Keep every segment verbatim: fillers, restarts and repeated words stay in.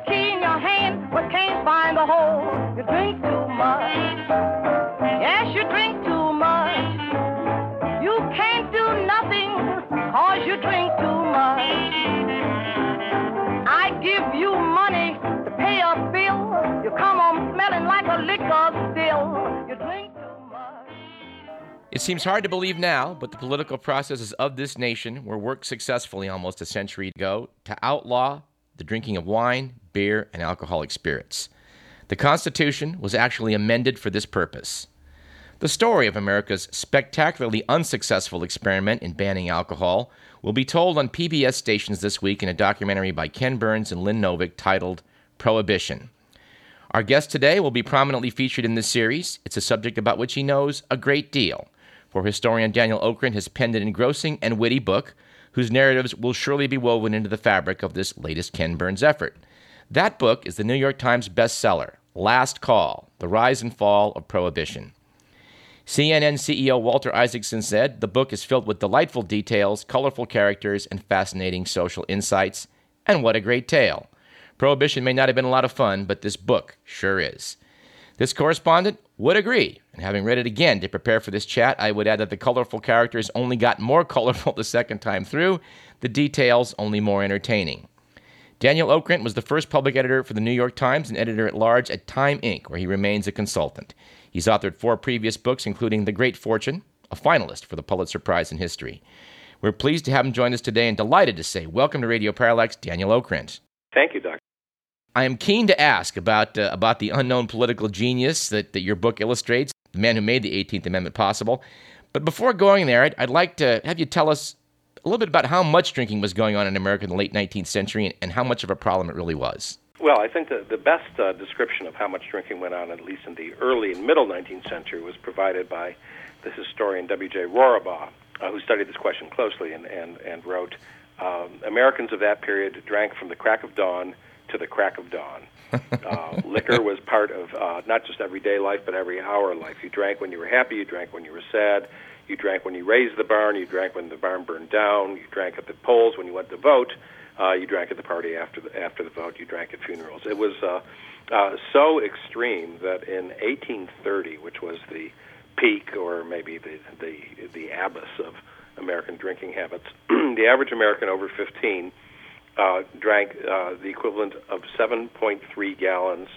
a key in your hand but can't find the hole. You drink too much. Yes, you drink too much. You can't do nothing cause you drink too much. I give you money to pay a bill. You come home smelling like a liquor still. You drink too much. It seems hard to believe now, but the political processes of this nation were worked successfully almost a century ago to outlaw the drinking of wine, beer, and alcoholic spirits. The Constitution was actually amended for this purpose. The story of America's spectacularly unsuccessful experiment in banning alcohol will be told on P B S stations this week in a documentary by Ken Burns and Lynn Novick titled Prohibition. Our guest today will be prominently featured in this series. It's a subject about which he knows a great deal. For historian Daniel Okrent has penned an engrossing and witty book whose narratives will surely be woven into the fabric of this latest Ken Burns effort. That book is the New York Times bestseller, Last Call, The Rise and Fall of Prohibition. C N N C E O Walter Isaacson said, the book is filled with delightful details, colorful characters, and fascinating social insights. And what a great tale. Prohibition may not have been a lot of fun, but this book sure is. This correspondent would agree, and having read it again to prepare for this chat, I would add that the colorful characters only got more colorful the second time through, the details only more entertaining. Daniel Okrent was the first public editor for the New York Times and editor-at-large at Time, Incorporated, where he remains a consultant. He's authored four previous books, including The Great Fortune, a finalist for the Pulitzer Prize in History. We're pleased to have him join us today and delighted to say welcome to Radio Parallax, Daniel Okrent. Thank you, Doctor I am keen to ask about uh, about the unknown political genius that, that your book illustrates, the man who made the eighteenth Amendment possible. But before going there, I'd, I'd like to have you tell us a little bit about how much drinking was going on in America in the late nineteenth century and, and how much of a problem it really was. Well, I think the, the best uh, description of how much drinking went on, at least in the early and middle nineteenth century, was provided by the historian W J. Rorabaugh, uh, who studied this question closely and, and, and wrote, um, Americans of that period drank from the crack of dawn to the crack of dawn. Uh, liquor was part of uh, not just everyday life, but every hour of life. You drank when you were happy, you drank when you were sad, you drank when you raised the barn, you drank when the barn burned down, you drank at the polls when you went to vote, uh, you drank at the party after the, after the vote, you drank at funerals. It was uh, uh, so extreme that in eighteen thirty, which was the peak or maybe the, the, the abyss of American drinking habits, the average American over fifteen Uh, drank uh, the equivalent of seven point three gallons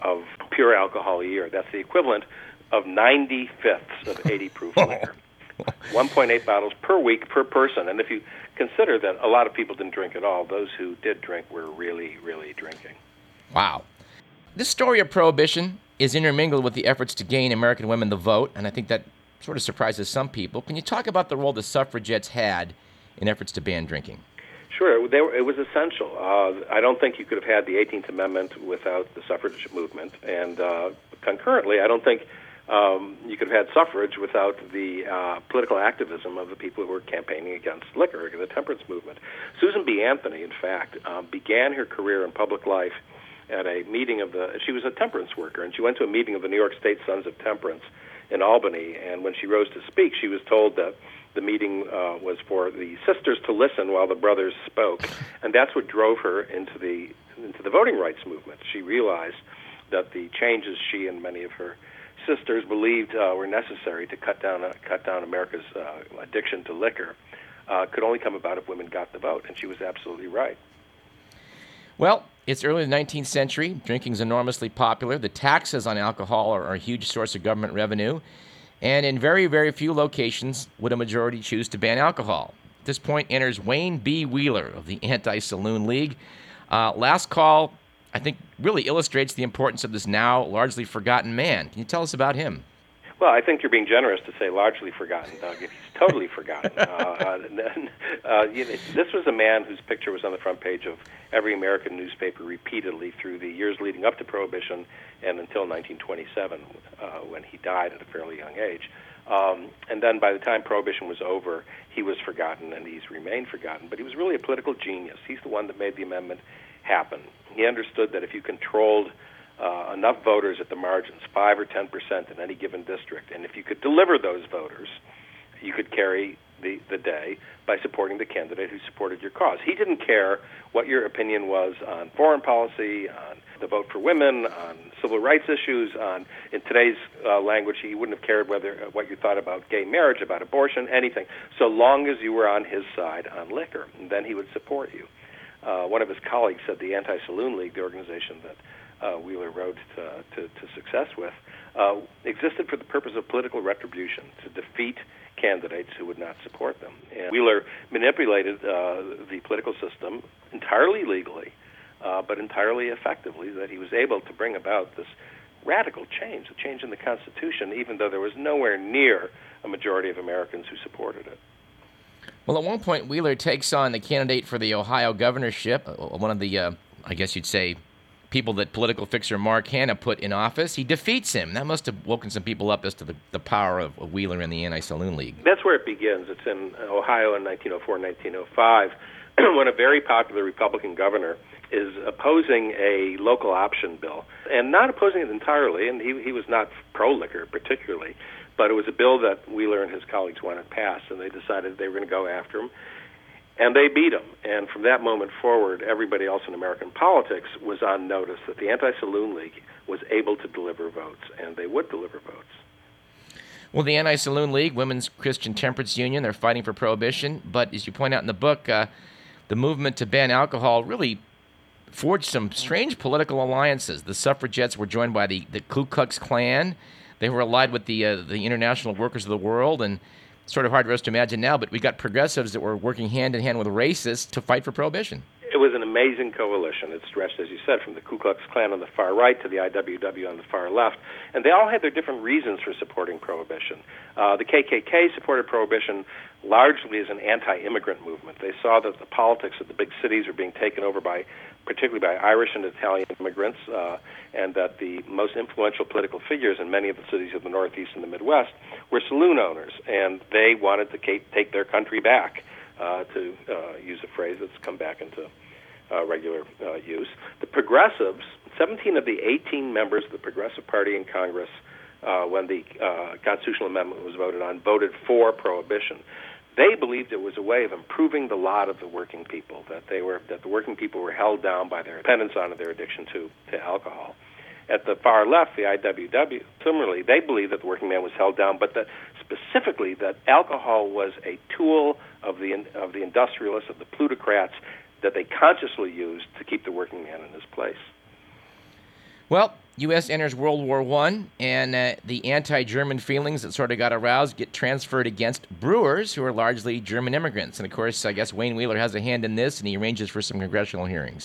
of pure alcohol a year. That's the equivalent of ninety-fifths of eighty proof liquor. one point eight bottles per week per person. And if you consider that a lot of people didn't drink at all, those who did drink were really, really drinking. Wow. This story of prohibition is intermingled with the efforts to gain American women the vote, and I think that sort of surprises some people. Can you talk about the role the suffragettes had in efforts to ban drinking? Sure. They were, it was essential. Uh, I don't think you could have had the eighteenth Amendment without the suffrage movement. And uh, concurrently, I don't think um, you could have had suffrage without the uh, political activism of the people who were campaigning against liquor, the temperance movement. Susan B. Anthony, in fact, uh, began her career in public life at a meeting of the – she was a temperance worker, and she went to a meeting of the New York State Sons of Temperance in Albany. And when she rose to speak, she was told that the meeting uh, was for the sisters to listen while the brothers spoke, and that's what drove her into the into the voting rights movement. She realized that the changes she and many of her sisters believed uh, were necessary to cut down uh, cut down America's uh, addiction to liquor uh, could only come about if women got the vote, and she was absolutely right. Well, it's early in the nineteenth century. Drinking's enormously popular. The taxes on alcohol are, are a huge source of government revenue. And in very, very few locations would a majority choose to ban alcohol. At this point enters Wayne B. Wheeler of the Anti-Saloon League. Uh, Last Call, I think, really illustrates the importance of this now largely forgotten man. Can you tell us about him? Well, I think you're being generous to say largely forgotten, Doug. He's totally forgotten. Uh, uh, uh, you know, this was a man whose picture was on the front page of every American newspaper repeatedly through the years leading up to Prohibition and until nineteen twenty-seven, uh, when he died at a fairly young age. Um, and then by the time Prohibition was over, he was forgotten, and he's remained forgotten. But he was really a political genius. He's the one that made the amendment happen. He understood that if you controlled Uh, enough voters at the margins, five or ten percent in any given district. And if you could deliver those voters, you could carry the, the day by by supporting the candidate who supported your cause. He didn't care what your opinion was on foreign policy, on the vote for women, on civil rights issues, on, in today's uh, language, he wouldn't have cared whether uh, what you thought about gay marriage, about abortion, anything, so long as you were on his side on liquor, and then he would support you. Uh, one of his colleagues said the Anti-Saloon League, the organization that Uh, Wheeler rode to, to, to success with, uh, existed for the purpose of political retribution, to defeat candidates who would not support them. And Wheeler manipulated uh, the political system entirely legally, uh, but entirely effectively, that he was able to bring about this radical change, a change in the Constitution, even though there was nowhere near a majority of Americans who supported it. Well, at one point, Wheeler takes on the candidate for the Ohio governorship, one of the, uh, I guess you'd say, people that political fixer Mark Hanna put in office. He defeats him. That must have woken some people up as to the, the power of Wheeler and the Anti-Saloon League. That's where it begins. It's in Ohio in nineteen oh four, nineteen oh five, when a very popular Republican governor is opposing a local option bill, and not opposing it entirely, and he, he was not pro-liquor particularly, but it was a bill that Wheeler and his colleagues wanted passed, and they decided they were going to go after him. And they beat him. And from that moment forward, everybody else in American politics was on notice that the Anti-Saloon League was able to deliver votes, and they would deliver votes. Well, the Anti-Saloon League, Women's Christian Temperance Union, they're fighting for prohibition. But as you point out in the book, uh, the movement to ban alcohol really forged some strange political alliances. The suffragettes were joined by the, the Ku Klux Klan. They were allied with the uh, the International Workers of the World, and sort of hard for us to imagine now, but we got progressives that were working hand-in-hand with racists to fight for prohibition. It was an amazing coalition. It stretched, as you said, from the Ku Klux Klan on the far right to the I W W on the far left, and they all had their different reasons for supporting prohibition. Uh, the K K K supported prohibition largely as an anti-immigrant movement. They saw that the politics of the big cities were being taken over by, particularly by Irish and Italian immigrants, uh, and that the most influential political figures in many of the cities of the Northeast and the Midwest were saloon owners, and they wanted to take their country back, uh, to uh, use a phrase that's come back into Uh, regular uh, use. The progressives, seventeen of the eighteen members of the Progressive Party in Congress, uh, when the uh, constitutional amendment was voted on, voted for prohibition. They believed it was a way of improving the lot of the working people, that they were that the working people were held down by their dependence on and their addiction to, to alcohol. At the far left, the I W W, similarly, they believed that the working man was held down, but that specifically that alcohol was a tool of the of the industrialists, of the plutocrats, that they consciously used to keep the working man in his place. Well, U S enters World War One, and uh, the anti-German feelings that sort of got aroused get transferred against brewers, who are largely German immigrants. And, of course, I guess Wayne Wheeler has a hand in this, and he arranges for some congressional hearings.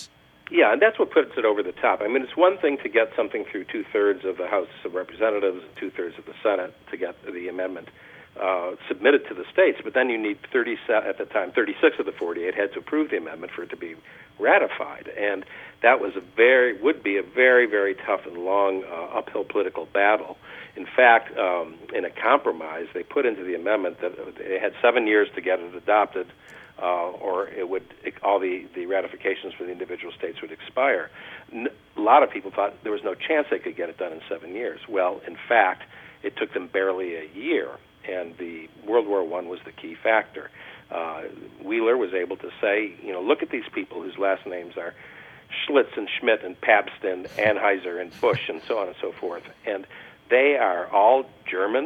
Yeah, and that's what puts it over the top. I mean, it's one thing to get something through two-thirds of the House of Representatives and two-thirds of the Senate to get the amendment Uh, submitted to the states, but then you need thirty at the time thirty-six of the forty-eight had to approve the amendment for it to be ratified, and that was a very would be a very very tough and long uh, uphill political battle. In fact, um, in a compromise, they put into the amendment that it had seven years to get it adopted, uh, or it would it, all the the ratifications for the individual states would expire. N- a lot of people thought there was no chance they could get it done in seven years. Well, in fact, it took them barely a year. And the World War One was the key factor. Uh, Wheeler was able to say, you know, look at these people whose last names are Schlitz and Schmidt and Pabst and Anheuser and Busch and so on and so forth. And they are all German,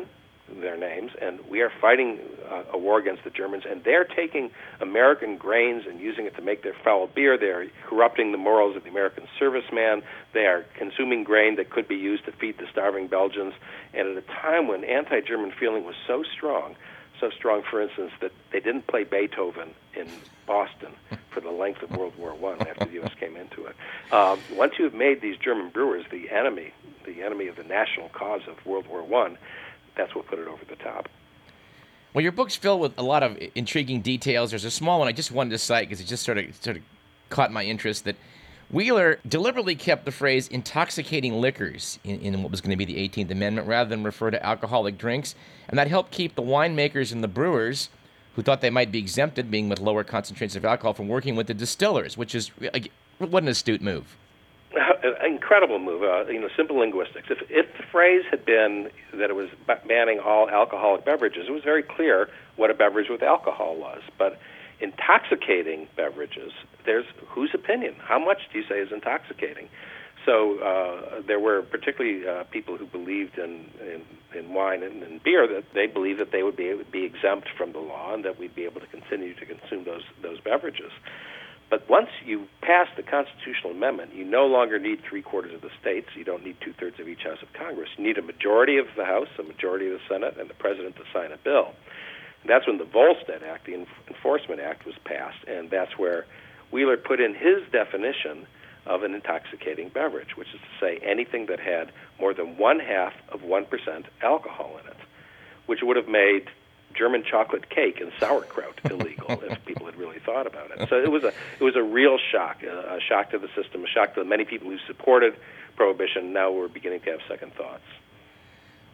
their names, and we are fighting uh, a war against the Germans, and they're taking American grains and using it to make their foul beer. They're corrupting the morals of the American serviceman. They are consuming grain that could be used to feed the starving Belgians. And at a time when anti-German feeling was so strong, so strong, for instance, that they didn't play Beethoven in Boston for the length of World War One after the U S came into it. Um, once you've made these German brewers the enemy, the enemy of the national cause of World War One, that's what put it over the top. Well, your book's filled with a lot of intriguing details. There's a small one I just wanted to cite because it just sort of sort of caught my interest, that Wheeler deliberately kept the phrase intoxicating liquors in, in what was going to be the eighteenth Amendment rather than refer to alcoholic drinks, and that helped keep the winemakers and the brewers, who thought they might be exempted, being with lower concentrations of alcohol, from working with the distillers, which is what an astute move. Incredible move, uh, you know, simple linguistics. If, if the phrase had been that it was banning all alcoholic beverages, it was very clear what a beverage with alcohol was. But intoxicating beverages, there's whose opinion? How much do you say is intoxicating? So uh, there were particularly uh, people who believed in, in, in wine and in beer that they believed that they would be, would be exempt from the law and that we'd be able to continue to consume those those beverages. But once you pass the constitutional amendment, you no longer need three-quarters of the states. You don't need two-thirds of each house of Congress. You need a majority of the House, a majority of the Senate, and the president to sign a bill. And that's when the Volstead Act, the Enforcement Act, was passed, and that's where Wheeler put in his definition of an intoxicating beverage, which is to say anything that had more than one-half of one percent alcohol in it, which would have made German chocolate cake and sauerkraut illegal if people had really thought about it. So it was a it was a real shock, a shock to the system, a shock to the many people who supported prohibition. Now we're beginning to have second thoughts.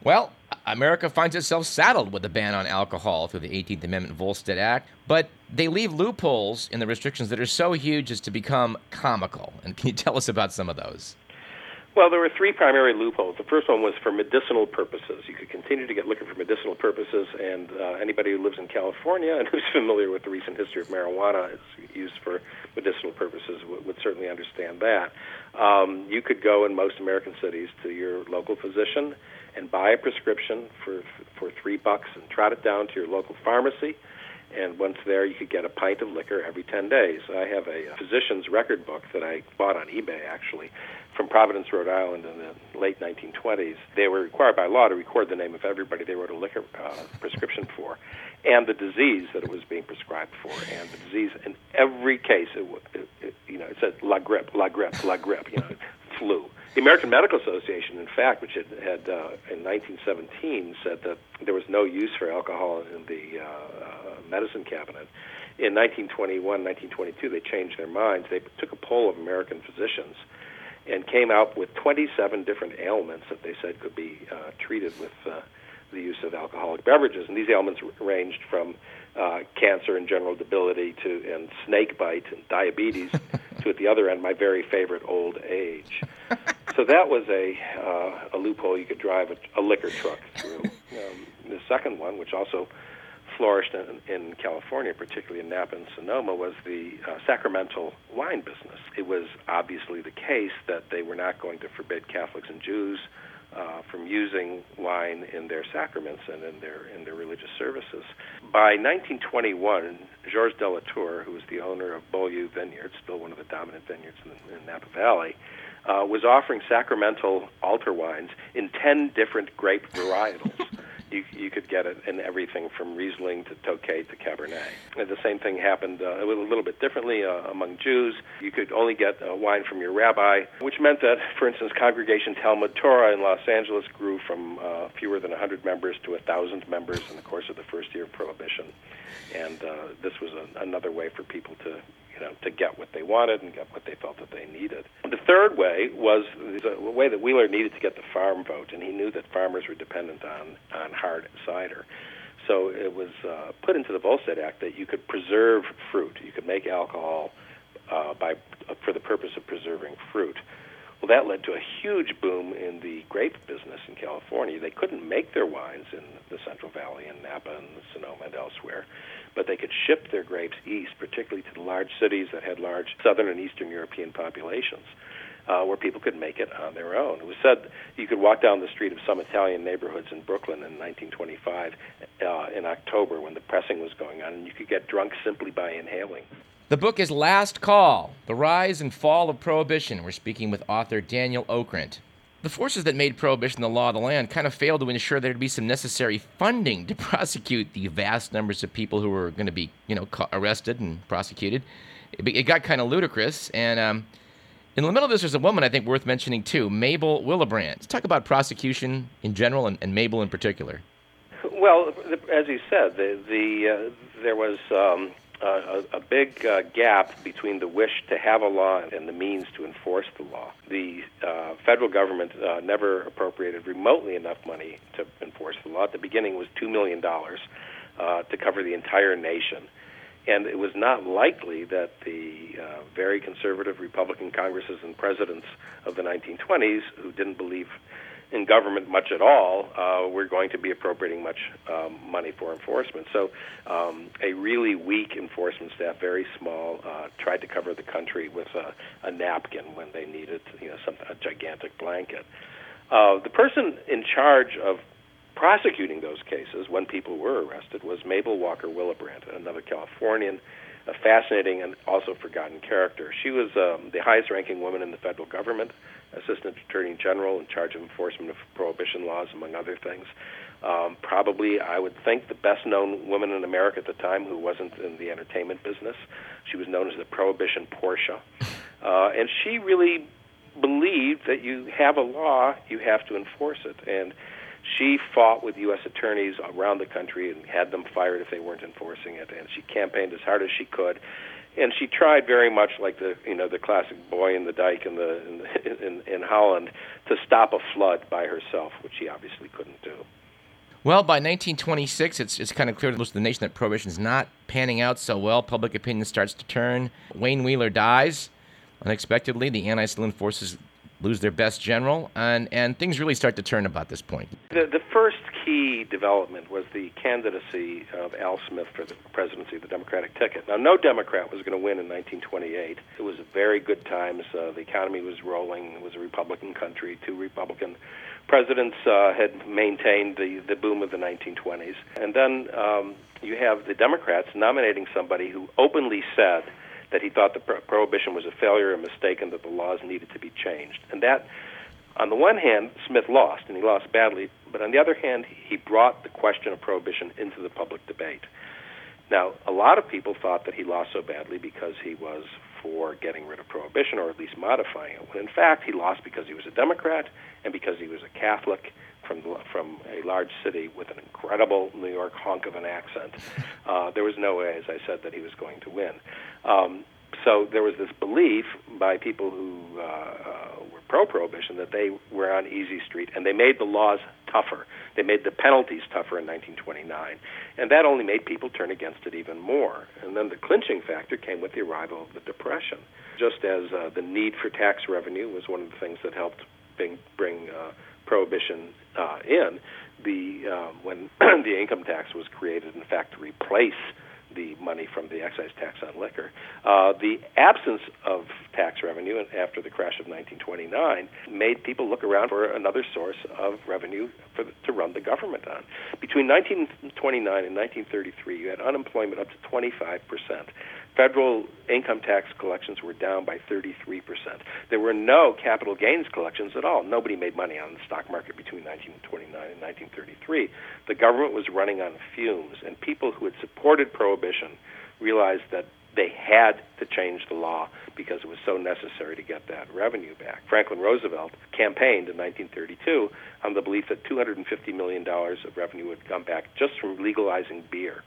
Well, America finds itself saddled with the ban on alcohol through the eighteenth Amendment Volstead Act, but they leave loopholes in the restrictions that are so huge as to become comical. And can you tell us about some of those? Well, there were three primary loopholes. The first one was for medicinal purposes. You could continue to get liquor for medicinal purposes, and uh, anybody who lives in California and who's familiar with the recent history of marijuana is used for medicinal purposes would, would certainly understand that. Um, you could go in most American cities to your local physician and buy a prescription for for three bucks and trot it down to your local pharmacy. And once there, you could get a pint of liquor every ten days. I have a physician's record book that I bought on eBay, actually, from Providence, Rhode Island in the late nineteen twenties. They were required by law to record the name of everybody they wrote a liquor uh, prescription for and the disease that it was being prescribed for. And the disease, in every case, it, it, it, you know, it said la grippe, la grippe, la grippe, you know, flu. The American Medical Association, in fact, which had, had uh, in nineteen seventeen said that there was no use for alcohol in the uh, uh, medicine cabinet. In nineteen twenty-one, nineteen twenty-two, they changed their minds. They took a poll of American physicians and came out with twenty-seven different ailments that they said could be uh, treated with uh, the use of alcoholic beverages. And these ailments ranged from uh, cancer and general debility to and snake bite and diabetes to, at the other end, my very favorite, old age. So that was a uh, a loophole you could drive a, a liquor truck through. Um, the second one, which also flourished in, in California, particularly in Napa and Sonoma, was the uh, sacramental wine business. It was obviously the case that they were not going to forbid Catholics and Jews uh, from using wine in their sacraments and in their in their religious services. By nineteen twenty-one, Georges Delatour, who was the owner of Beaulieu Vineyards, still one of the dominant vineyards in, in Napa Valley, Uh, was offering sacramental altar wines in ten different grape varietals. you, you could get it in everything from Riesling to Tokay to Cabernet. And the same thing happened uh, a, little, a little bit differently uh, among Jews. You could only get uh, wine from your rabbi, which meant that, for instance, Congregation Talmud Torah in Los Angeles grew from uh, fewer than one hundred members to one thousand members in the course of the first year of Prohibition. And uh, this was a, another way for people to Know, to get what they wanted and get what they felt that they needed. The third way was the way that Wheeler needed to get the farm vote, and he knew that farmers were dependent on, on hard cider. So it was uh, put into the Volstead Act that you could preserve fruit. You could make alcohol uh, by uh, for the purpose of preserving fruit. Well, that led to a huge boom in the grape business in California. They couldn't make their wines in the Central Valley and Napa and Sonoma and elsewhere, but they could ship their grapes east, particularly to the large cities that had large Southern and Eastern European populations, uh, where people could make it on their own. It was said you could walk down the street of some Italian neighborhoods in Brooklyn in nineteen twenty-five uh, in October when the pressing was going on, and you could get drunk simply by inhaling. The book is Last Call, The Rise and Fall of Prohibition. We're speaking with author Daniel Okrent. The forces that made prohibition the law of the land kind of failed to ensure there'd be some necessary funding to prosecute the vast numbers of people who were going to be, you know, ca- arrested and prosecuted. It, it got kind of ludicrous. And um, in the middle of this, there's a woman I think worth mentioning too, Mabel Willebrandt. Let's talk about prosecution in general and, and Mabel in particular. Well, as you said, the, the uh, there was. Um Uh, a, a big uh, gap between the wish to have a law and the means to enforce the law. The uh, federal government uh, never appropriated remotely enough money to enforce the law. At the beginning, it was two million dollars uh, to cover the entire nation. And it was not likely that the uh, very conservative Republican Congresses and presidents of the nineteen twenties, who didn't believe in government much at all, uh, we're going to be appropriating much um, money for enforcement. So um, a really weak enforcement staff, very small, uh, tried to cover the country with a, a napkin when they needed, you know, some, a gigantic blanket. Uh, the person in charge of prosecuting those cases when people were arrested was Mabel Walker Willebrandt, another Californian, a fascinating and also forgotten character. She was um, the highest-ranking woman in the federal government, Assistant Attorney General in charge of enforcement of prohibition laws, among other things. Um, probably, I would think, the best-known woman in America at the time who wasn't in the entertainment business. She was known as the Prohibition Portia. Uh, and she really believed that you have a law, you have to enforce it. And she fought with U S attorneys around the country and had them fired if they weren't enforcing it. And she campaigned as hard as she could. And she tried very much like the, you know, the classic boy in the dike in the in, in, in Holland to stop a flood by herself, which she obviously couldn't do. Well, by nineteen twenty-six, it's it's kind of clear to most of the nation that prohibition is not panning out so well. Public opinion starts to turn. Wayne Wheeler dies unexpectedly. The anti-saloon forces lose their best general, and, and things really start to turn about this point. The, the first key development was the candidacy of Al Smith for the presidency of the Democratic ticket. Now, no Democrat was going to win in nineteen twenty-eight. It was very good times. Uh, the economy was rolling. It was a Republican country. Two Republican presidents uh, had maintained the, the boom of the nineteen twenties. And then um, you have the Democrats nominating somebody who openly said that he thought the pro- prohibition was a failure and mistake and that the laws needed to be changed. And that, on the one hand, Smith lost, and he lost badly, but on the other hand, he brought the question of prohibition into the public debate. Now, a lot of people thought that he lost so badly because he was for getting rid of prohibition or at least modifying it, when in fact he lost because he was a Democrat and because he was a Catholic from from a large city with an incredible New York honk of an accent. Uh, there was no way, as I said, that he was going to win. Um, so there was this belief by people who uh, uh, were pro-prohibition that they were on easy street, and they made the laws tougher. They made the penalties tougher in nineteen twenty-nine, and that only made people turn against it even more. And then the clinching factor came with the arrival of the Depression. Just as uh, the need for tax revenue was one of the things that helped bring, bring uh, prohibition uh, in, the uh, when the income tax was created, in fact, to replace the money from the excise tax on liquor. Uh, the absence of tax revenue after the crash of nineteen twenty-nine made people look around for another source of revenue for the, to run the government on. Between nineteen twenty-nine and nineteen thirty-three, you had unemployment up to twenty-five percent. Federal income tax collections were down by thirty-three percent. There were no capital gains collections at all. Nobody made money on the stock market between nineteen twenty-nine and nineteen thirty-three. The government was running on fumes, and people who had supported prohibition realized that they had to change the law because it was so necessary to get that revenue back. Franklin Roosevelt campaigned in nineteen thirty-two on the belief that two hundred fifty million dollars of revenue would come back just from legalizing beer.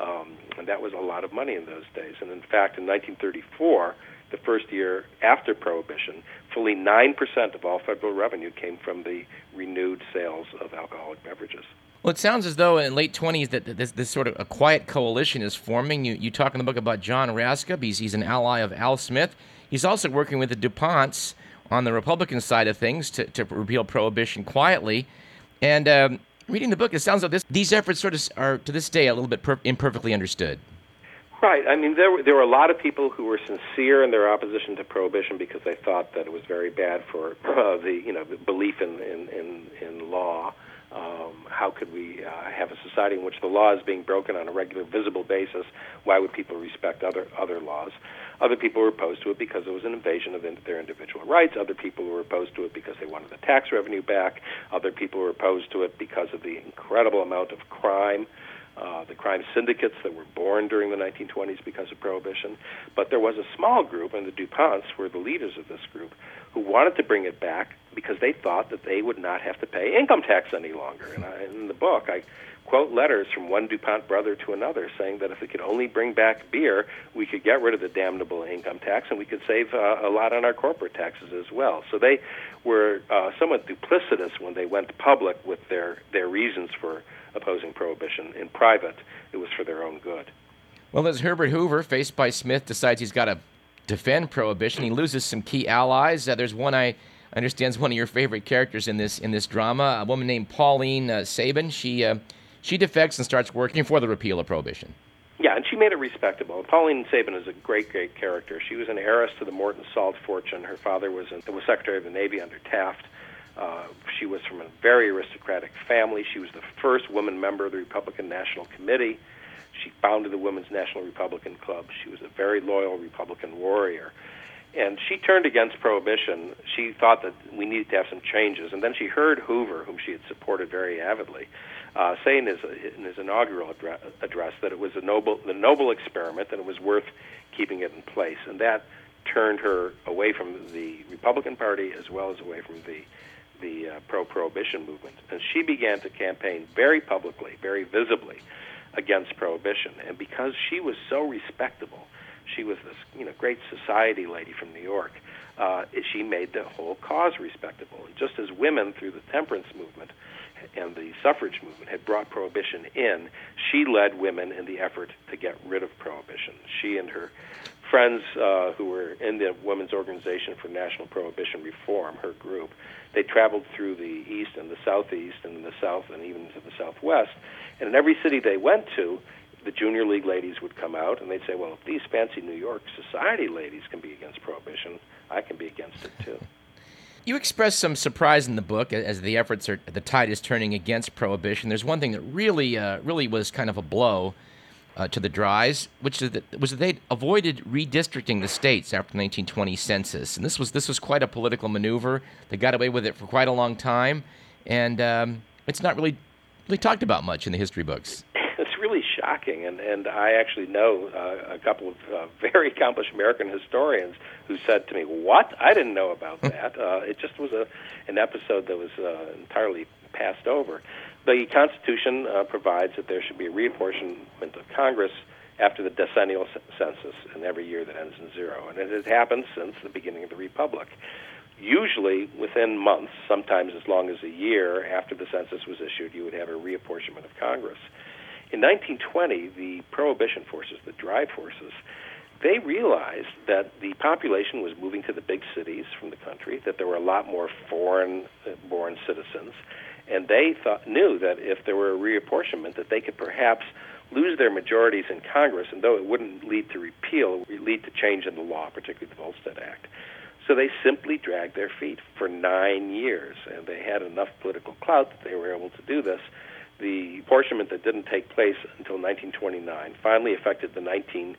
Um, and that was a lot of money in those days. And in fact, in nineteen thirty-four, the first year after Prohibition, fully nine percent of all federal revenue came from the renewed sales of alcoholic beverages. Well, it sounds as though in the late twenties that this, this sort of a quiet coalition is forming. You, you talk in the book about John Raskob. He's, he's an ally of Al Smith. He's also working with the DuPonts on the Republican side of things to, to repeal Prohibition quietly. And um, reading the book, it sounds like this, these efforts sort of are, to this day, a little bit per- imperfectly understood. Right. I mean, there were, there were a lot of people who were sincere in their opposition to prohibition because they thought that it was very bad for uh, the, you know, belief in in, in, in law. Um, how could we uh, have a society in which the law is being broken on a regular, visible basis? Why would people respect other other laws? Other people were opposed to it because it was an invasion of their individual rights. Other people were opposed to it because they wanted the tax revenue back. Other people were opposed to it because of the incredible amount of crime, uh, the crime syndicates that were born during the nineteen twenties because of prohibition. But there was a small group, and the DuPonts were the leaders of this group, who wanted to bring it back because they thought that they would not have to pay income tax any longer. And I, in the book, I quote letters from one DuPont brother to another saying that if we could only bring back beer, we could get rid of the damnable income tax and we could save uh, a lot on our corporate taxes as well. So they were uh, somewhat duplicitous when they went public with their, their reasons for opposing prohibition. In private, it was for their own good. Well, as Herbert Hoover, faced by Smith, decides he's got to defend prohibition, he loses some key allies. Uh, there's one I... I understand is one of your favorite characters in this in this drama, a woman named Pauline uh, Sabin. She uh, she defects and starts working for the repeal of Prohibition. Yeah, and she made it respectable. Pauline Sabin is a great, great character. She was an heiress to the Morton Salt fortune. Her father was in, was Secretary of the Navy under Taft. Uh, she was from a very aristocratic family. She was the first woman member of the Republican National Committee. She founded the Women's National Republican Club. She was a very loyal Republican warrior. And she turned against Prohibition. She thought that we needed to have some changes. And then she heard Hoover, whom she had supported very avidly, uh, say in his, in his inaugural address, address that it was a noble, the noble experiment and it was worth keeping it in place. And that turned her away from the Republican Party as well as away from the the uh, pro-Prohibition movement. And she began to campaign very publicly, very visibly against Prohibition. And because she was so respectable, she was this, you know, great society lady from New York. Uh, she made the whole cause respectable. And just as women, through the temperance movement and the suffrage movement, had brought Prohibition in, she led women in the effort to get rid of Prohibition. She and her friends uh, who were in the Women's Organization for National Prohibition Reform, her group, they traveled through the East and the Southeast and the South and even to the Southwest. And in every city they went to, the Junior League ladies would come out, and they'd say, well, if these fancy New York society ladies can be against Prohibition, I can be against it, too. You express some surprise in the book as the efforts are, the tide is turning against Prohibition. There's one thing that really, uh, really was kind of a blow uh, to the Dries, which is that, was that they avoided redistricting the states after the nineteen twenty census. And this was, this was quite a political maneuver. They got away with it for quite a long time, and um, it's not really, really talked about much in the history books. Really shocking, and, and I actually know uh, a couple of uh, very accomplished American historians who said to me, what? I didn't know about that. Uh, it just was a, an episode that was uh, entirely passed over. The Constitution uh, provides that there should be a reapportionment of Congress after the decennial census in every year that ends in zero, and it has happened since the beginning of the Republic. Usually within months, sometimes as long as a year after the census was issued, you would have a reapportionment of Congress. In nineteen twenty, the Prohibition forces, the Dry forces, they realized that the population was moving to the big cities from the country, that there were a lot more foreign-born citizens, and they thought, knew that if there were a reapportionment, that they could perhaps lose their majorities in Congress, and though it wouldn't lead to repeal, it would lead to change in the law, particularly the Volstead Act. So they simply dragged their feet for nine years, and they had enough political clout that they were able to do this. The apportionment that didn't take place until nineteen twenty-nine finally affected the nineteen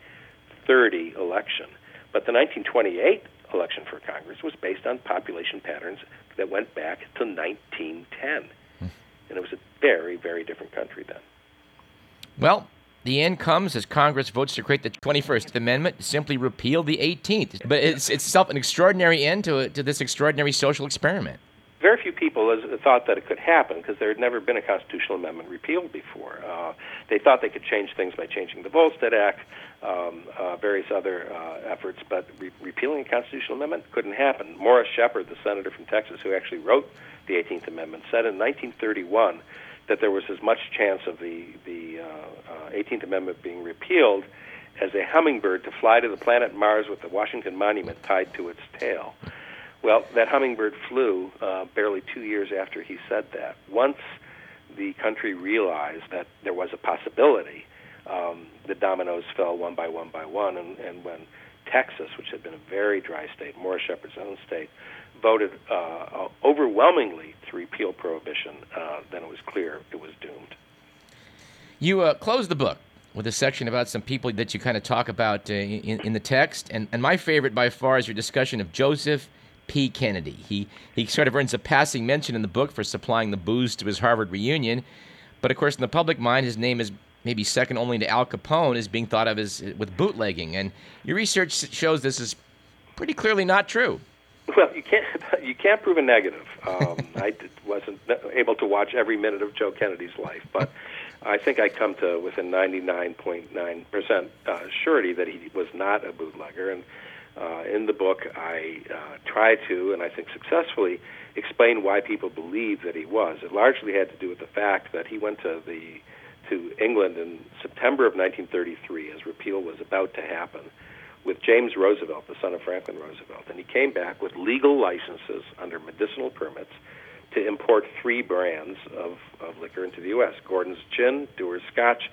thirty election. But the nineteen twenty-eight election for Congress was based on population patterns that went back to nineteen ten. And it was a very, very different country then. Well, the end comes as Congress votes to create the twenty-first Amendment, simply repeal the eighteenth. But it's itself an extraordinary end to a, to this extraordinary social experiment. Very few people thought that it could happen because there had never been a constitutional amendment repealed before. Uh, they thought they could change things by changing the Volstead Act, um, uh, various other uh, efforts, but re- repealing a constitutional amendment couldn't happen. Morris Sheppard, the senator from Texas who actually wrote the eighteenth Amendment, said in nineteen thirty-one that there was as much chance of the, the uh, uh, eighteenth Amendment being repealed as a hummingbird to fly to the planet Mars with the Washington Monument tied to its tail. Well, that hummingbird flew uh, barely two years after he said that. Once the country realized that there was a possibility, um, the dominoes fell one by one by one, and, and when Texas, which had been a very dry state, Morris Sheppard's own state, voted uh, overwhelmingly to repeal Prohibition, uh, then it was clear it was doomed. You uh, closed the book with a section about some people that you kind of talk about uh, in, in the text, and, and my favorite by far is your discussion of Joseph P. Kennedy. He he sort of earns a passing mention in the book for supplying the booze to his Harvard reunion, but of course in the public mind his name is maybe second only to Al Capone as being thought of as with bootlegging, and your research shows this is pretty clearly not true. Well, you can't you can't prove a negative. Um, I wasn't able to watch every minute of Joe Kennedy's life, but I think I come to within ninety-nine point nine percent uh, surety that he was not a bootlegger. And Uh, in the book, I uh, try to, and I think successfully, explain why people believe that he was. It largely had to do with the fact that he went to the to England in September of nineteen thirty-three as repeal was about to happen. with James Roosevelt, the son of Franklin Roosevelt, and he came back with legal licenses under medicinal permits to import three brands of, of liquor into the U S, Gordon's Gin, Dewar's Scotch,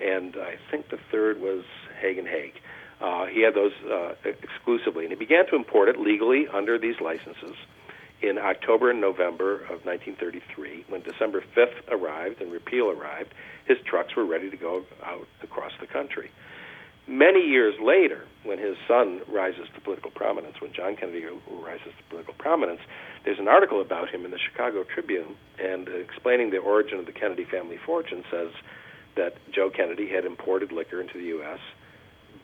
and I think the third was Hagen Haig. Uh, he had those uh, exclusively, and he began to import it legally under these licenses in October and November of nineteen thirty-three. When December fifth arrived and repeal arrived, his trucks were ready to go out across the country. Many years later, when his son rises to political prominence, when John Kennedy rises to political prominence, there's an article about him in the Chicago Tribune, and explaining the origin of the Kennedy family fortune says that Joe Kennedy had imported liquor into the U S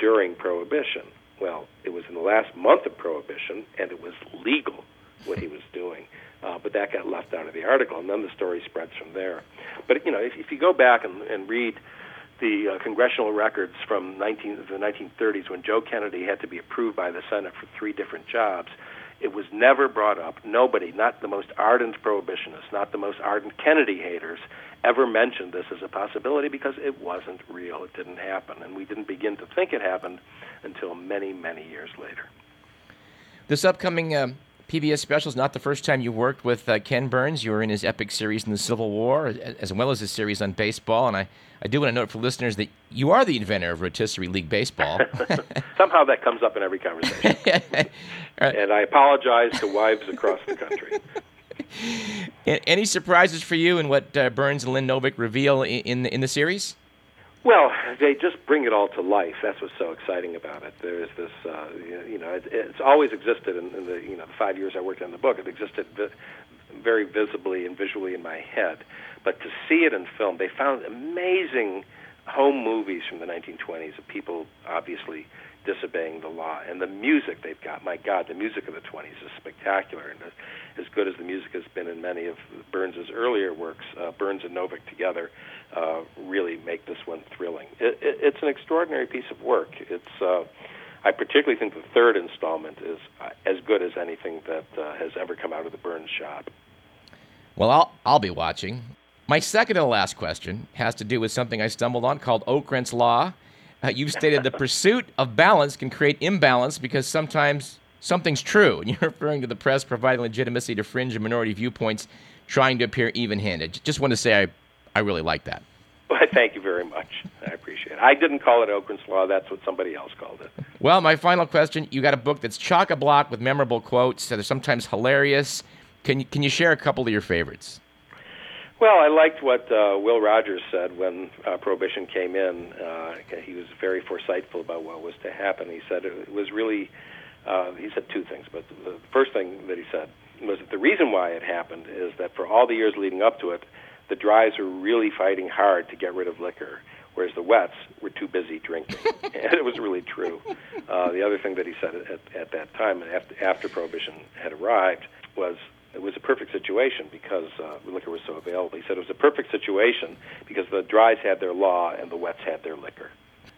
during Prohibition. Well, it was in the last month of Prohibition, and it was legal what he was doing. Uh, but that got left out of the article, and then the story spreads from there. But, you know, if, if you go back and, and read the uh, congressional records from nineteen, the nineteen thirties, when Joe Kennedy had to be approved by the Senate for three different jobs, it was never brought up. Nobody, not the most ardent prohibitionists, not the most ardent Kennedy haters, ever mentioned this as a possibility because it wasn't real. It didn't happen, and we didn't begin to think it happened until many, many years later. This upcoming uh, P B S special is not the first time you worked with uh, Ken Burns. You were in his epic series in the Civil War, as well as his series on baseball, and I, I do want to note for listeners that you are the inventor of rotisserie league baseball. Somehow that comes up in every conversation. Right. And I apologize to wives across the country. Any surprises for you in what uh, Burns and Lynn Novick reveal in, in, in the series? Well, they just bring it all to life. That's what's so exciting about it. There is this, uh, you know, it, it's always existed in, in the, you know, the five years I worked on the book. It existed vi- very visibly and visually in my head. But to see it in film, they found amazing home movies from the nineteen twenties of people obviously disobeying the law. And the music they've got, my God, the music of the twenties is spectacular, and as good as the music has been in many of Burns' earlier works, uh, Burns and Novick together uh, really make this one thrilling. It, it, it's an extraordinary piece of work. It's uh, I particularly think the third installment is as good as anything that uh, has ever come out of the Burns shop. Well, I'll, I'll be watching. My second and last question has to do with something I stumbled on called Okrent's Law. Uh, you've stated the pursuit of balance can create imbalance because sometimes something's true, and you're referring to the press providing legitimacy to fringe and minority viewpoints trying to appear even-handed. Just want to say I, I really like that. Well, thank you very much. I appreciate it. I didn't call it Okrent's Law. That's what somebody else called it. Well, my final question, you got a book that's chock-a-block with memorable quotes that are sometimes hilarious. Can you, can you share a couple of your favorites? Well, I liked what uh, Will Rogers said when uh, Prohibition came in. Uh, he was very foresightful about what was to happen. He said it was really, uh, he said two things, but the first thing that he said was that the reason why it happened is that for all the years leading up to it, the dries were really fighting hard to get rid of liquor, whereas the wets were too busy drinking. And it was really true. Uh, the other thing that he said at, at that time, after, after Prohibition had arrived, was, it was a perfect situation because uh, liquor was so available. He said it was a perfect situation because the dries had their law and the wets had their liquor.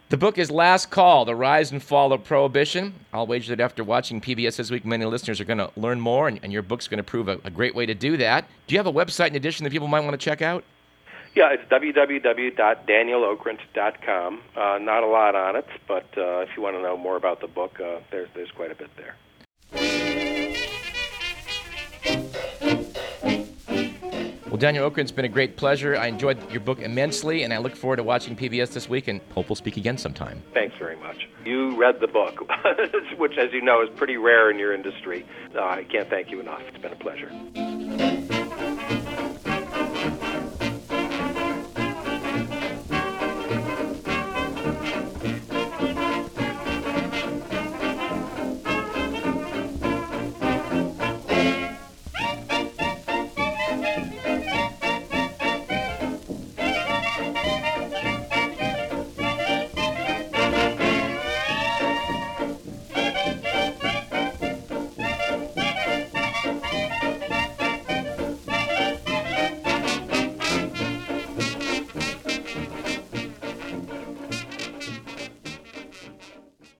The book is Last Call, The Rise and Fall of Prohibition. I'll wager that after watching P B S This Week, many listeners are going to learn more, and, and your book's going to prove a, a great way to do that. Do you have a website in addition that people might want to check out? Yeah, it's w w w dot daniel okrent dot com. Uh, not a lot on it, but uh, if you want to know more about the book, uh, there's, there's quite a bit there. Well, Daniel Okrent, it's been a great pleasure. I enjoyed your book immensely, and I look forward to watching P B S This Week, and hope we'll speak again sometime. Thanks very much. You read the book, which, as you know, is pretty rare in your industry. Uh, I can't thank you enough. It's been a pleasure.